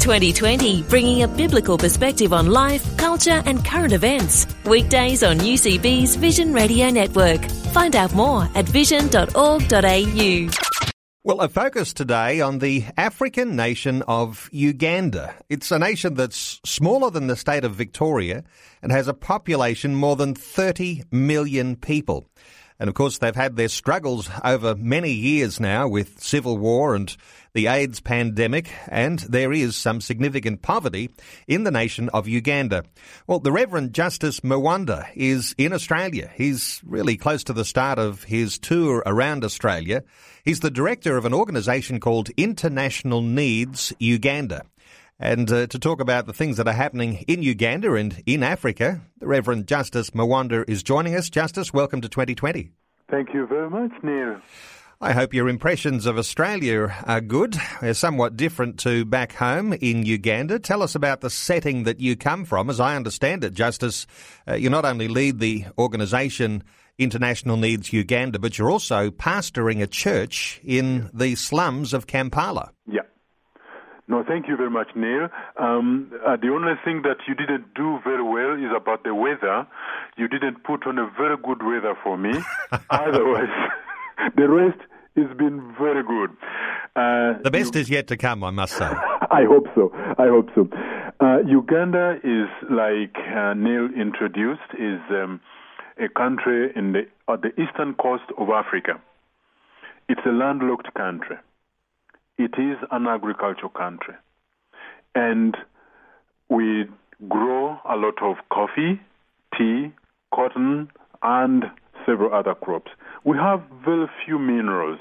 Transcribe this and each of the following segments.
2020, bringing a biblical perspective on life, culture and current events. Weekdays on UCB's Vision Radio Network. Find out more at vision.org.au. Well, a focus today on the African nation of Uganda. It's a nation that's smaller than the state of Victoria and has a population more than 30 million people. And of course, they've had their struggles over many years now with civil war and the AIDS pandemic, and there is some significant poverty in the nation of Uganda. Well, the Reverend Justice Mwanda is in Australia. He's really close to the start of his tour around Australia. He's the director of an organisation called International Needs Uganda. And to talk about the things that are happening in Uganda and in Africa, the Reverend Justice Mwanda is joining us. Justice, welcome to 2020. Thank you very much, Neil. I hope your impressions of Australia are good. They're somewhat different to back home in Uganda. Tell us about the setting that you come from. As I understand it, Justice, you not only lead the organisation International Needs Uganda, but you're also pastoring a church in the slums of Kampala. Yeah. No, thank you very much, Neil. The only thing that you didn't do very well is about the weather. You didn't put on a very good weather for me. Otherwise, the rest has been very good. The best is yet to come, I must say. I hope so. Uganda is, like Neil introduced, is a country at the eastern coast of Africa. It's a landlocked country. It is an agricultural country, and we grow a lot of coffee, tea, cotton, and several other crops. We have very few minerals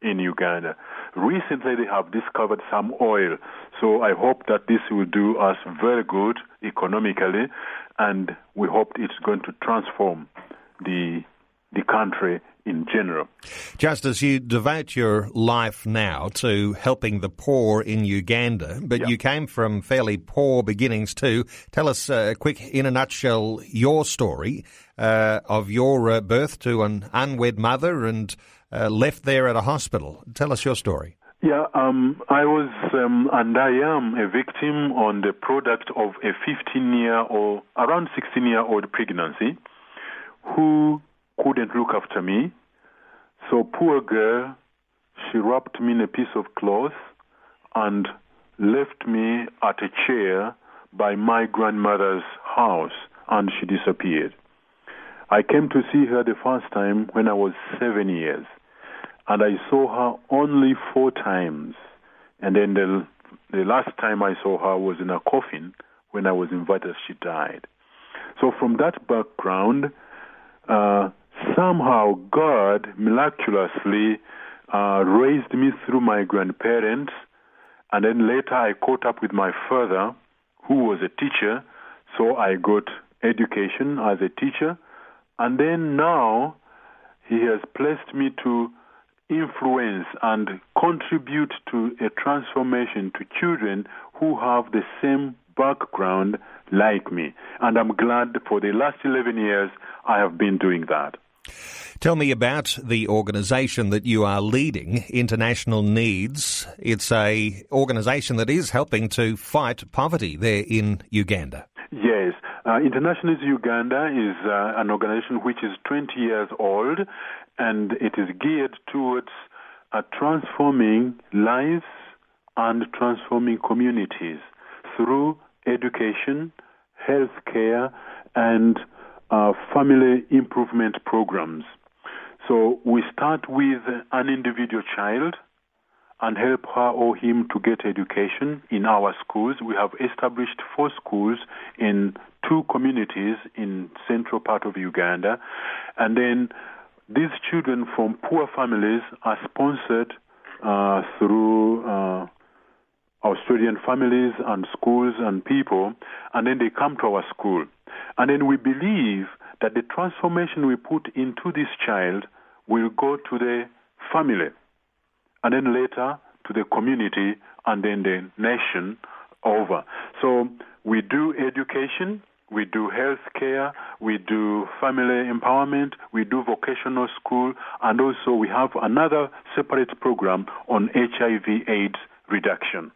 in Uganda. Recently, they have discovered some oil, so I hope that this will do us very good economically, and we hope it's going to transform the country in general. Justice, you devote your life now to helping the poor in Uganda, but You came from fairly poor beginnings too. Tell us quick, in a nutshell, your story of your birth to an unwed mother and left there at a hospital. Tell us your story. Yeah, I was and I am a victim on the product of a 16-year-old pregnancy who couldn't look after me. So poor girl, she wrapped me in a piece of cloth and left me at a chair by my grandmother's house, and she disappeared. I came to see her the first time when I was 7 years, and I saw her only 4 times. And then the last time I saw her was in a coffin when I was invited. She died. So from that background, somehow God miraculously raised me through my grandparents, and then later I caught up with my father, who was a teacher, so I got education as a teacher, and then now he has placed me to influence and contribute to a transformation to children who have the same background like me, and I'm glad for the last 11 years I have been doing that. Tell me about the organisation that you are leading, International Needs. It's a organisation that is helping to fight poverty there in Uganda. Yes, International Needs Uganda is an organisation which is 20 years old, and it is geared towards transforming lives and transforming communities through education, healthcare, and family improvement programs. So we start with an individual child and help her or him to get education in our schools. We have established 4 schools in 2 communities in central part of Uganda. And then these children from poor families are sponsored through Australian families and schools and people, and then they come to our school. And then we believe that the transformation we put into this child will go to the family, and then later to the community, and then the nation over. So we do education, we do health care, we do family empowerment, we do vocational school, and also we have another separate program on HIV/AIDS reduction.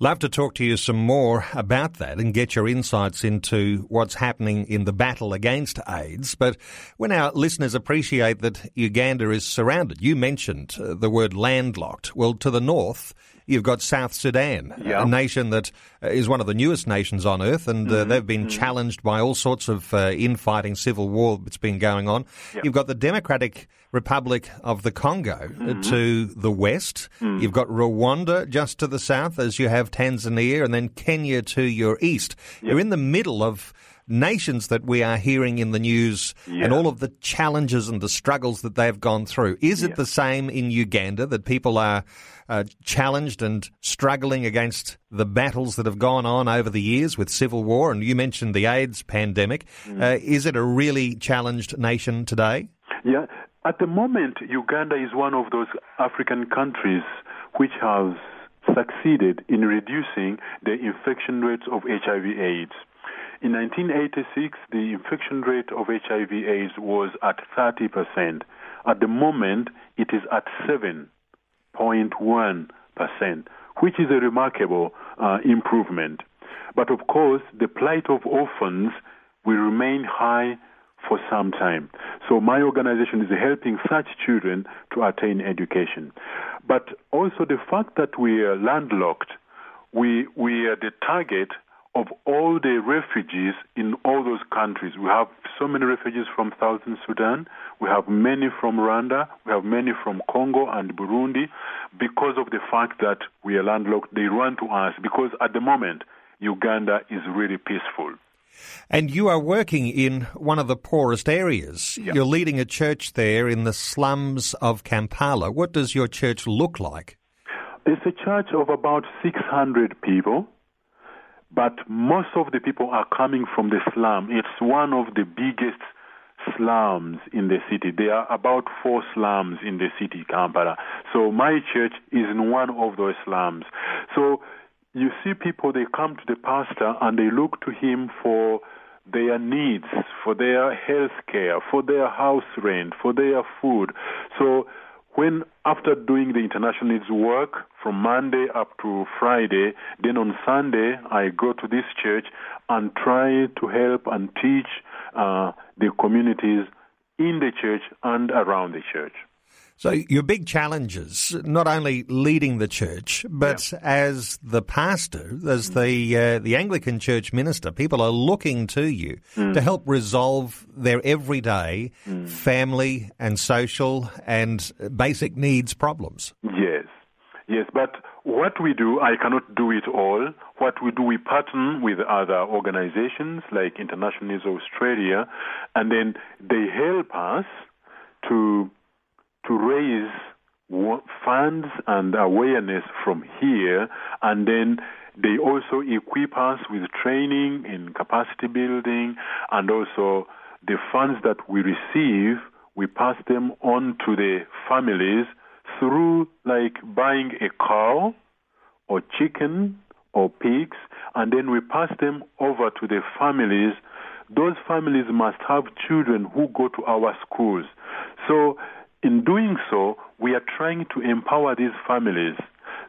Love to talk to you some more about that and get your insights into what's happening in the battle against AIDS. But when our listeners appreciate that Uganda is surrounded, you mentioned the word landlocked. Well, to the north, you've got South Sudan, a nation that is one of the newest nations on earth, and they've been challenged by all sorts of infighting, civil war that's been going on. Yep. You've got the Democratic Republic of the Congo to the west. You've got Rwanda just to the south, as you have Tanzania, and then Kenya to your east. Yep. You're in the middle of nations that we are hearing in the news and all of the challenges and the struggles that they've gone through. Is it the same in Uganda, that people are challenged and struggling against the battles that have gone on over the years with civil war? And you mentioned the AIDS pandemic. Is it a really challenged nation today? Yeah. At the moment, Uganda is one of those African countries which has succeeded in reducing the infection rates of HIV/AIDS. In 1986, the infection rate of HIV/AIDS was at 30%. At the moment, it is at 7.1%, which is a remarkable improvement. But of course, the plight of orphans will remain high for some time. So my organization is helping such children to attain education. But also the fact that we are landlocked, we are the target of all the refugees in all those countries. We have so many refugees from Southern Sudan, we have many from Rwanda, we have many from Congo and Burundi, because of the fact that we are landlocked. They run to us because at the moment, Uganda is really peaceful. And you are working in one of the poorest areas. Yeah. You're leading a church there in the slums of Kampala. What does your church look like? It's a church of about 600 people, but most of the people are coming from the slum. It's one of the biggest slums in the city. There are about 4 slums in the city, Kampala. So my church is in one of those slums. So you see people, they come to the pastor and they look to him for their needs, for their health care, for their house rent, for their food. So when, after doing the international needs work from Monday up to Friday, then on Sunday I go to this church and try to help and teach the communities in the church and around the church. So your big challenges, not only leading the church, but as the pastor, as the Anglican church minister, people are looking to you to help resolve their everyday family and social and basic needs problems. Yes, yes, but what we do, I cannot do it all. What we do, we partner with other organizations like International Needs Australia, and then they help us to raise funds and awareness from here, and then they also equip us with training in capacity building, and also the funds that we receive, we pass them on to the families through like buying a cow or chicken or pigs, and then we pass them over to the families. Those families must have children who go to our schools. So in doing so, we are trying to empower these families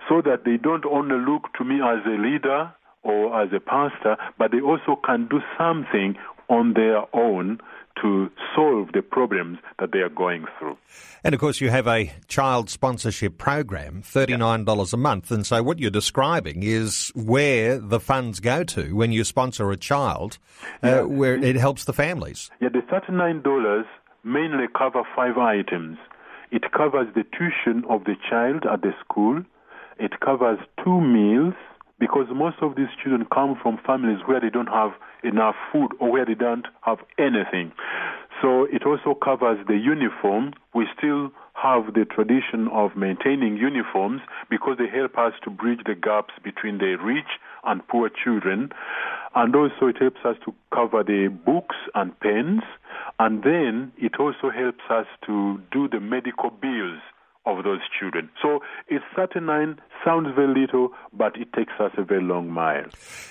so that they don't only look to me as a leader or as a pastor, but they also can do something on their own to solve the problems that they are going through. And, of course, you have a child sponsorship program, $39 a month. And so what you're describing is where the funds go to when you sponsor a child, where it helps the families. Yeah, the $39 mainly cover 5 items. It covers the tuition of the child at the school. It covers 2 meals, because most of these children come from families where they don't have enough food or where they don't have anything. So it also covers the uniform. We still have the tradition of maintaining uniforms because they help us to bridge the gaps between the rich and poor children. And also it helps us to cover the books and pens. And then it also helps us to do the medical bills of those children. So it's 39, sounds very little, but it takes us a very long mile.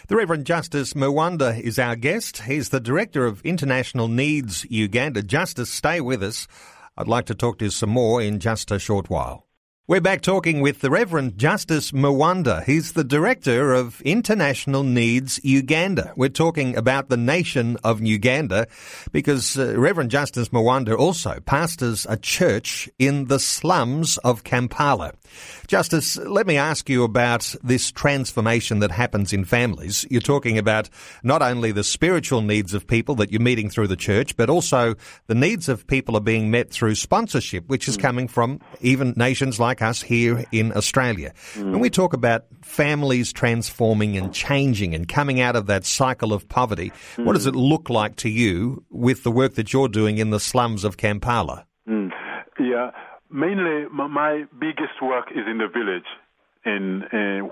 The Reverend Justice Mwanda is our guest. He's the Director of International Needs Uganda. Justice, stay with us. I'd like to talk to you some more in just a short while. We're back talking with the Reverend Justice Mwanda. He's the Director of International Needs Uganda. We're talking about the nation of Uganda because Reverend Justice Mwanda also pastors a church in the slums of Kampala. Justice, let me ask you about this transformation that happens in families. You're talking about not only the spiritual needs of people that you're meeting through the church, but also the needs of people are being met through sponsorship, which is coming from even nations like us here in Australia. When we talk about families transforming and changing and coming out of that cycle of poverty, what does it look like to you with the work that you're doing in the slums of Kampala? Yeah, mainly my biggest work is in the village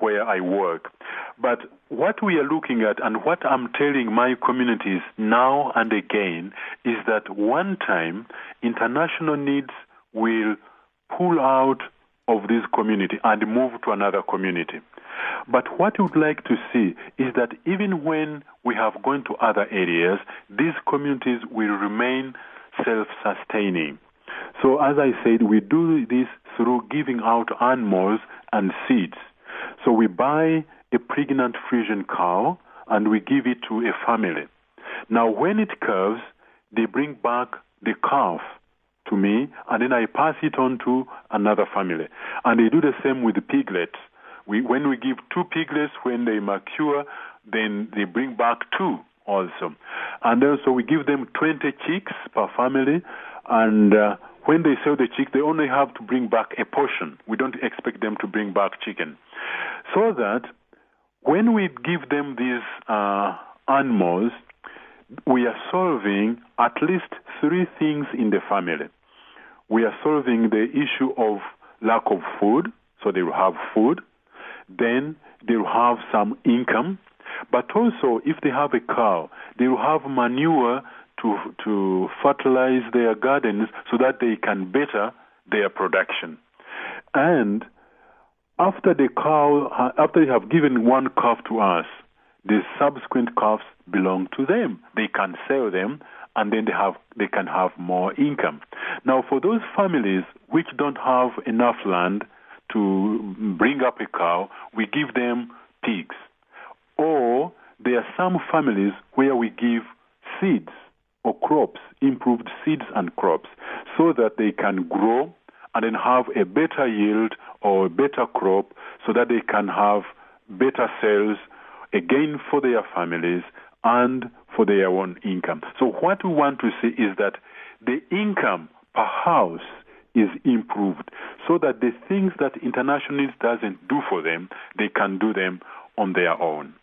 where I work. But what we are looking at and what I'm telling my communities now and again is that one time international needs will pull out of this community and move to another community. But what we would like to see is that even when we have gone to other areas, these communities will remain self-sustaining. So as I said, we do this through giving out animals and seeds. So we buy a pregnant Frisian cow and we give it to a family. Now when it calves, they bring back the calf to me, and then I pass it on to another family. And they do the same with the piglets. When we give two piglets, when they mature, then they bring back two also. And also we give them 20 chicks per family, and when they sell the chick, they only have to bring back a portion. We don't expect them to bring back chicken. So that when we give them these animals, we are solving at least three things in the family. We are solving the issue of lack of food, so they will have food. Then they will have some income. But also, if they have a cow, they will have manure to fertilize their gardens so that they can better their production. And after they have given one calf to us, the subsequent calves belong to them. They can sell them, and then they can have more income. Now, for those families which don't have enough land to bring up a cow, we give them pigs. Or there are some families where we give seeds or crops, improved seeds and crops, so that they can grow and then have a better yield or a better crop so that they can have better sales, again for their families and for their own income. So what we want to see is that the income per house is improved so that the things that international needs doesn't do for them, they can do them on their own.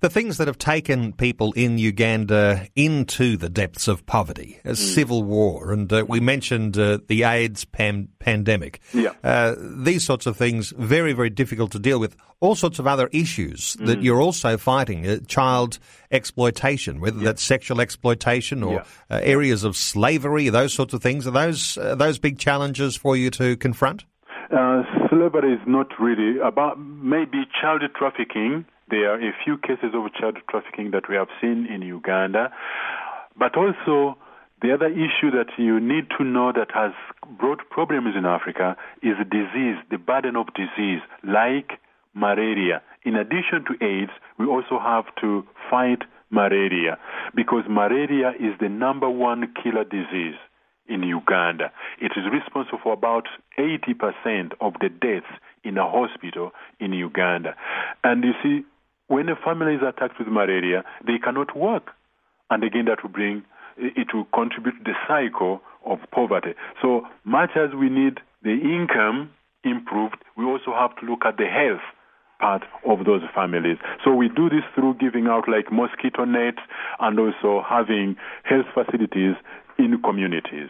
The things that have taken people in Uganda into the depths of poverty, a civil war, and we mentioned the AIDS pandemic. Yeah. These sorts of things, very, very difficult to deal with. All sorts of other issues that you're also fighting, child exploitation, whether that's sexual exploitation or areas of slavery, those sorts of things. Are those big challenges for you to confront? Slavery is not really about, maybe child trafficking. There are a few cases of child trafficking that we have seen in Uganda. But also, the other issue that you need to know that has brought problems in Africa is disease, the burden of disease, like malaria. In addition to AIDS, we also have to fight malaria because malaria is the number one killer disease in Uganda. It is responsible for about 80% of the deaths in a hospital in Uganda. And you see, when a family is attacked with malaria, they cannot work. And again, it will contribute to the cycle of poverty. So much as we need the income improved, we also have to look at the health part of those families. So we do this through giving out like mosquito nets and also having health facilities in communities.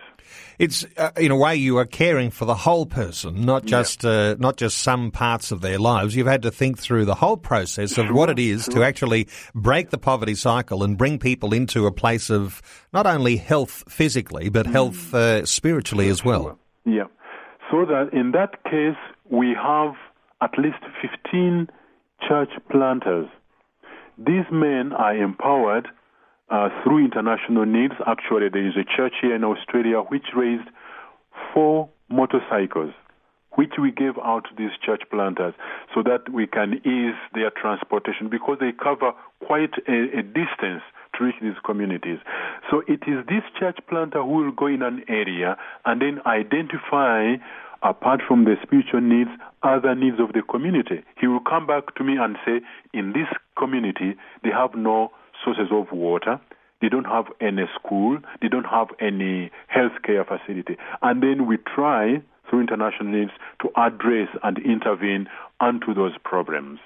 It's in a way you are caring for the whole person, not just some parts of their lives. You've had to think through the whole process of what it is to actually break the poverty cycle and bring people into a place of not only health physically but health spiritually as well. Yeah. So that in that case we have at least 15 church planters. These men are empowered through International Needs. Actually, there is a church here in Australia which raised 4 motorcycles, which we gave out to these church planters so that we can ease their transportation, because they cover quite a distance to reach these communities. So it is this church planter who will go in an area and then identify, apart from the spiritual needs, other needs of the community. He will come back to me and say, in this community, they have no sources of water, they don't have any school, they don't have any healthcare facility. And then we try, through International Needs, to address and intervene onto those problems.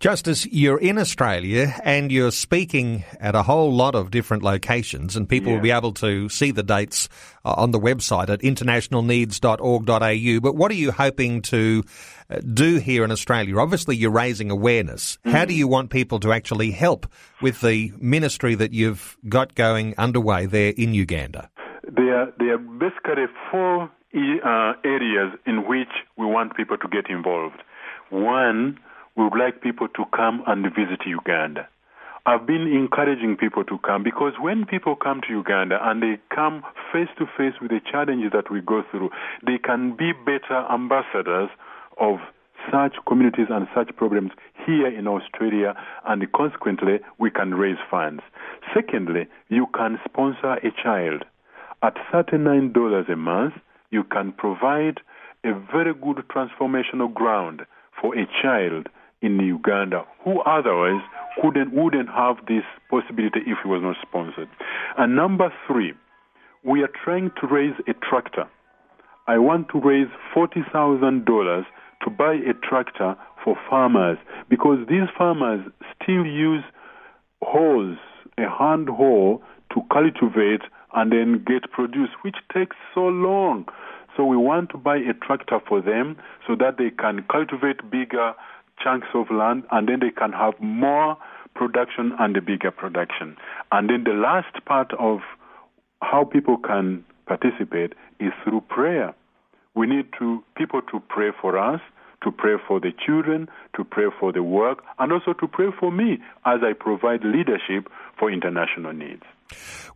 Justice, you're in Australia and you're speaking at a whole lot of different locations, and people will be able to see the dates on the website at internationalneeds.org.au. But what are you hoping to do here in Australia? Obviously, you're raising awareness. Mm-hmm. How do you want people to actually help with the ministry that you've got going underway there in Uganda? There are basically 4 areas in which we want people to get involved. One, we would like people to come and visit Uganda. I've been encouraging people to come, because when people come to Uganda and they come face-to-face with the challenges that we go through, they can be better ambassadors of such communities and such problems here in Australia, and consequently, we can raise funds. Secondly, you can sponsor a child. At $39 a month, you can provide a very good transformational ground for a child in Uganda, who otherwise wouldn't have this possibility if he was not sponsored. And number 3, we are trying to raise a tractor. I want to raise $40,000 to buy a tractor for farmers, because these farmers still use hoes, a hand hoe, to cultivate and then get produce, which takes so long. So we want to buy a tractor for them so that they can cultivate bigger chunks of land, and then they can have more production and a bigger production. And then the last part of how people can participate is through prayer. We need people to pray for us, to pray for the children, to pray for the work, and also to pray for me as I provide leadership for International Needs.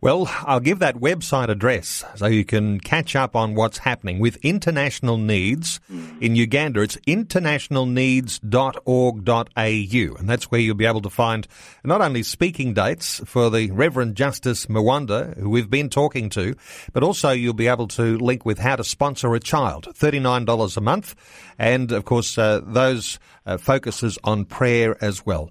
Well, I'll give that website address so you can catch up on what's happening with International Needs in Uganda. It's internationalneeds.org.au, and that's where you'll be able to find not only speaking dates for the Reverend Justice Mwanda, who we've been talking to, but also you'll be able to link with how to sponsor a child, $39 a month, and, of course, those focuses on prayer as well.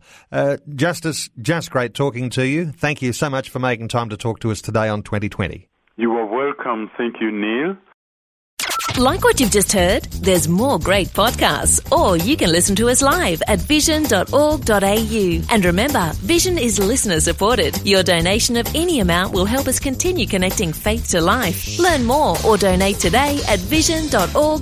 Justice, just great talking to you. Thank you so much for making time to talk to us today on 2020. You are welcome. Thank you, Neil. Like what you've just heard, there's more great podcasts, or you can listen to us live at vision.org.au. And remember, Vision is listener supported. Your donation of any amount will help us continue connecting faith to life. Learn more or donate today at vision.org.au.